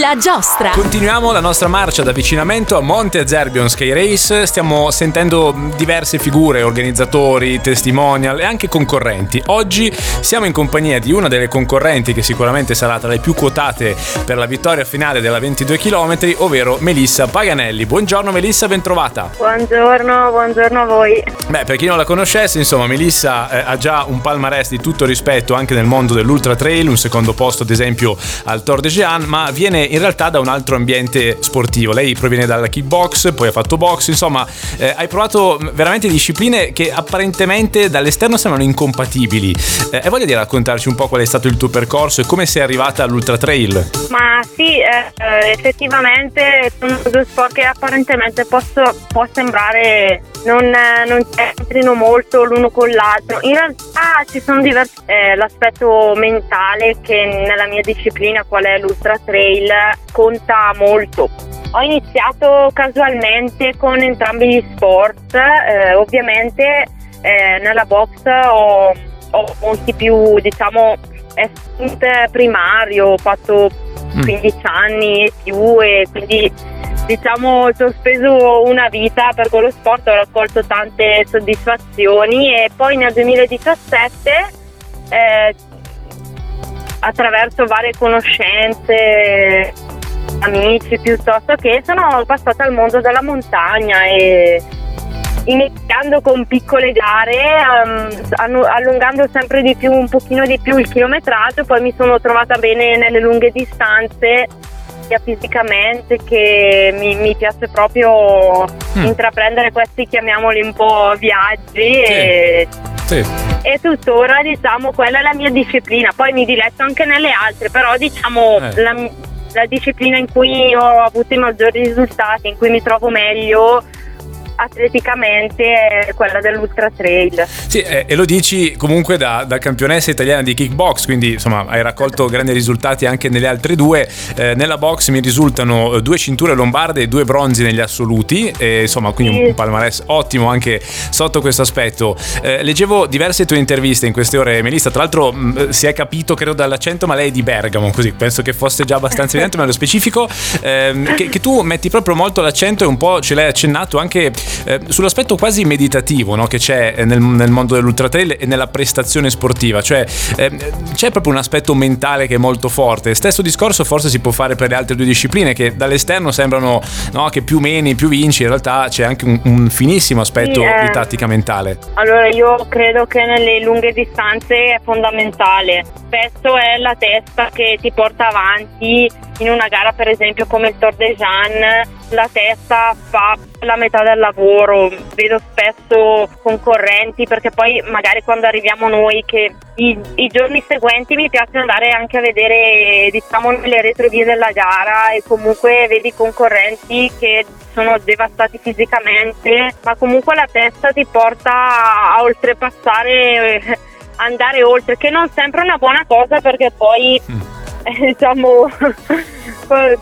La giostra. Continuiamo la nostra marcia d'avvicinamento a Monte Zerbion Sky Race. Stiamo sentendo diverse figure, organizzatori, testimonial e anche concorrenti. Oggi siamo in compagnia di una delle concorrenti che sicuramente sarà tra le più quotate per la vittoria finale della 22 km, ovvero Melissa Paganelli. Buongiorno Melissa, bentrovata. Buongiorno a voi. Beh, per chi non la conoscesse, insomma, Melissa ha già un palmarès di tutto rispetto anche nel mondo dell'ultra trail, un secondo posto ad esempio al Tor des Géants, ma viene in realtà da un altro ambiente sportivo. Lei proviene dalla kickbox, poi ha fatto box, insomma hai provato veramente discipline che apparentemente dall'esterno sembrano incompatibili. E voglio dire, raccontarci un po' qual è stato il tuo percorso e come sei arrivata all'ultra trail? Ma sì, effettivamente sono due sport che apparentemente può sembrare non c'entrino molto l'uno con l'altro. In realtà ci sono diversi, l'aspetto mentale che nella mia disciplina, qual è l'ultra trail, conta molto. Ho iniziato casualmente con entrambi gli sport, ovviamente nella box ho molti più, diciamo, sprint primario, ho fatto 15 anni e più, e quindi diciamo ci ho speso una vita per quello sport, ho raccolto tante soddisfazioni. E poi nel 2017 attraverso varie conoscenze, amici piuttosto che, sono passata al mondo della montagna e iniziando con piccole gare, allungando sempre di più, un pochino di più il chilometraggio, poi mi sono trovata bene nelle lunghe distanze, sia fisicamente che mi piace proprio intraprendere questi, chiamiamoli un po', viaggi. Sì. E tuttora, diciamo, quella è la mia disciplina. Poi mi diletto anche nelle altre, però diciamo la disciplina in cui ho avuto i maggiori risultati, in cui mi trovo meglio atleticamente, è quella dell'ultra trail. Sì, e lo dici comunque da campionessa italiana di kickbox, quindi insomma hai raccolto grandi risultati anche nelle altre due. Nella box mi risultano 2 cinture lombarde e 2 bronzi negli assoluti, insomma, quindi sì, un palmarès ottimo anche sotto questo aspetto. Leggevo diverse tue interviste in queste ore, Melissa, tra l'altro si è capito credo dall'accento, ma lei è di Bergamo, così penso che fosse già abbastanza evidente, ma nello specifico che tu metti proprio molto l'accento, e un po' ce l'hai accennato anche sull'aspetto quasi meditativo, no, che c'è nel mondo dell'ultra trail e nella prestazione sportiva, cioè c'è proprio un aspetto mentale che è molto forte. Stesso discorso forse si può fare per le altre due discipline, che dall'esterno sembrano, no, che più meni più vinci, in realtà c'è anche un finissimo aspetto di tattica mentale. Allora, io credo che nelle lunghe distanze è fondamentale, spesso è la testa che ti porta avanti. In una gara, per esempio, come il Tor des Géants, la testa fa la metà del lavoro. Vedo spesso concorrenti, perché poi magari quando arriviamo noi, che i giorni seguenti mi piace andare anche a vedere, diciamo, le retrovie della gara, e comunque vedi concorrenti che sono devastati fisicamente, ma comunque la testa ti porta a oltrepassare, andare oltre, che non sempre è una buona cosa, perché poi diciamo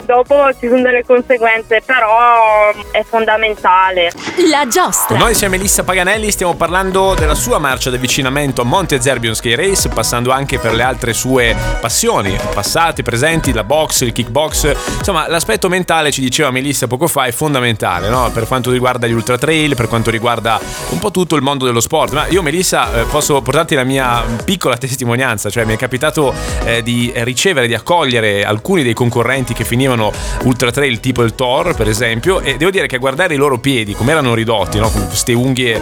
dopo ci sono delle conseguenze, però è fondamentale. La giostra. Noi siamo Melissa Paganelli, stiamo parlando della sua marcia d'avvicinamento a Monte Zerbion Sky Race, passando anche per le altre sue passioni passate, presenti, la box, il kickbox. Insomma, l'aspetto mentale, ci diceva Melissa poco fa, è fondamentale, no? Per quanto riguarda gli ultra trail, per quanto riguarda un po' tutto il mondo dello sport. Ma io, Melissa, posso portarti la mia piccola testimonianza, cioè mi è capitato di ricevere, di accogliere alcuni dei concorrenti che finivano ultra trail, tipo il Tor per esempio, e devo dire che a guardare i loro piedi come erano ridotti, no, con queste unghie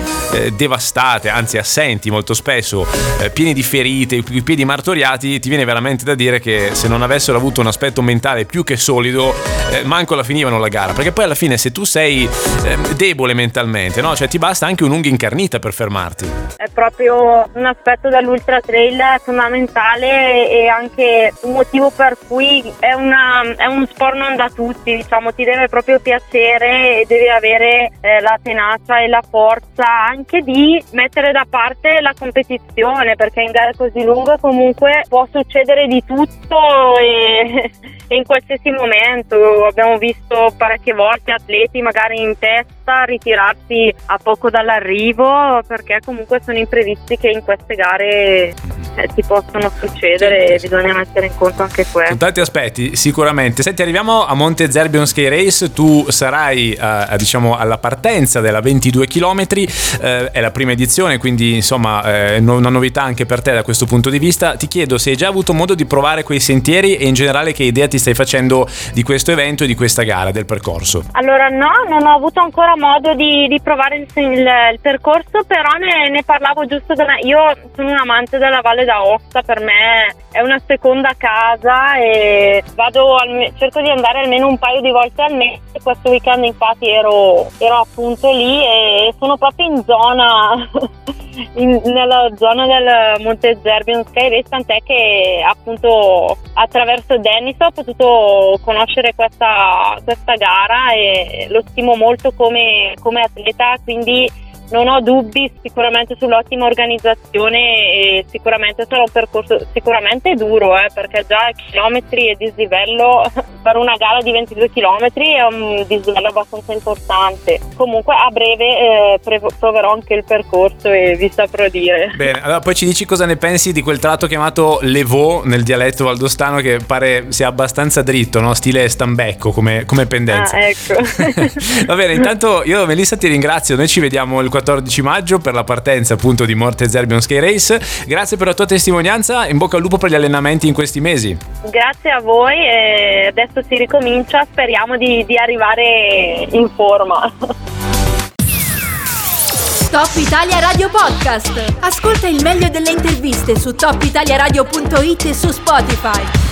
devastate, anzi assenti molto spesso, pieni di ferite, i piedi martoriati, ti viene veramente da dire che se non avessero avuto un aspetto mentale più che solido, manco la finivano la gara, perché poi alla fine se tu sei debole mentalmente, no, cioè ti basta anche un'unghia incarnita per fermarti. È proprio un aspetto dell'ultra trail fondamentale, e anche un motivo per cui è un sport non da tutti, diciamo, ti deve proprio piacere e devi avere la tenacia e la forza anche di mettere da parte la competizione, perché in gare così lunghe comunque può succedere di tutto e in qualsiasi momento. Abbiamo visto parecchie volte atleti magari in testa ritirarsi a poco dall'arrivo, perché comunque sono imprevisti che in queste gare ti possono succedere e bisogna mettere in conto anche questo. Con tanti aspetti, sicuramente. Senti, arriviamo a Monte Zerbion Sky Race, tu sarai diciamo alla partenza della 22 km, è la prima edizione, quindi insomma è una novità anche per te da questo punto di vista. Ti chiedo se hai già avuto modo di provare quei sentieri e in generale che idea ti stai facendo di questo evento e di questa gara, del percorso. Allora no, non ho avuto ancora modo di provare il percorso, però ne parlavo giusto io sono un amante della Valle d'Aosta, per me è una seconda casa e cerco di andare almeno un paio di volte al mese. Questo weekend infatti ero appunto lì e sono proprio in zona nella zona del Monte Zerbion Sky Race, tant'è che appunto attraverso Dennis ho potuto conoscere questa gara e lo stimo molto come atleta, quindi non ho dubbi sicuramente sull'ottima organizzazione e sicuramente sarà un percorso sicuramente duro, perché già chilometri e dislivello per una gara di 22 chilometri è un dislivello abbastanza importante. Comunque a breve proverò anche il percorso e vi saprò dire. Bene, allora poi ci dici cosa ne pensi di quel tratto chiamato Levò nel dialetto valdostano, che pare sia abbastanza dritto, no? Stile stambecco come pendenza. Ah, ecco. Va bene, intanto io Melissa ti ringrazio, noi ci vediamo il 14 maggio per la partenza appunto di Monte Zerbion Sky Race. Grazie per la tua testimonianza, in bocca al lupo per gli allenamenti in questi mesi. Grazie a voi, e adesso si ricomincia, speriamo di arrivare in forma. Top Italia Radio Podcast. Ascolta il meglio delle interviste su topitaliaradio.it e su Spotify.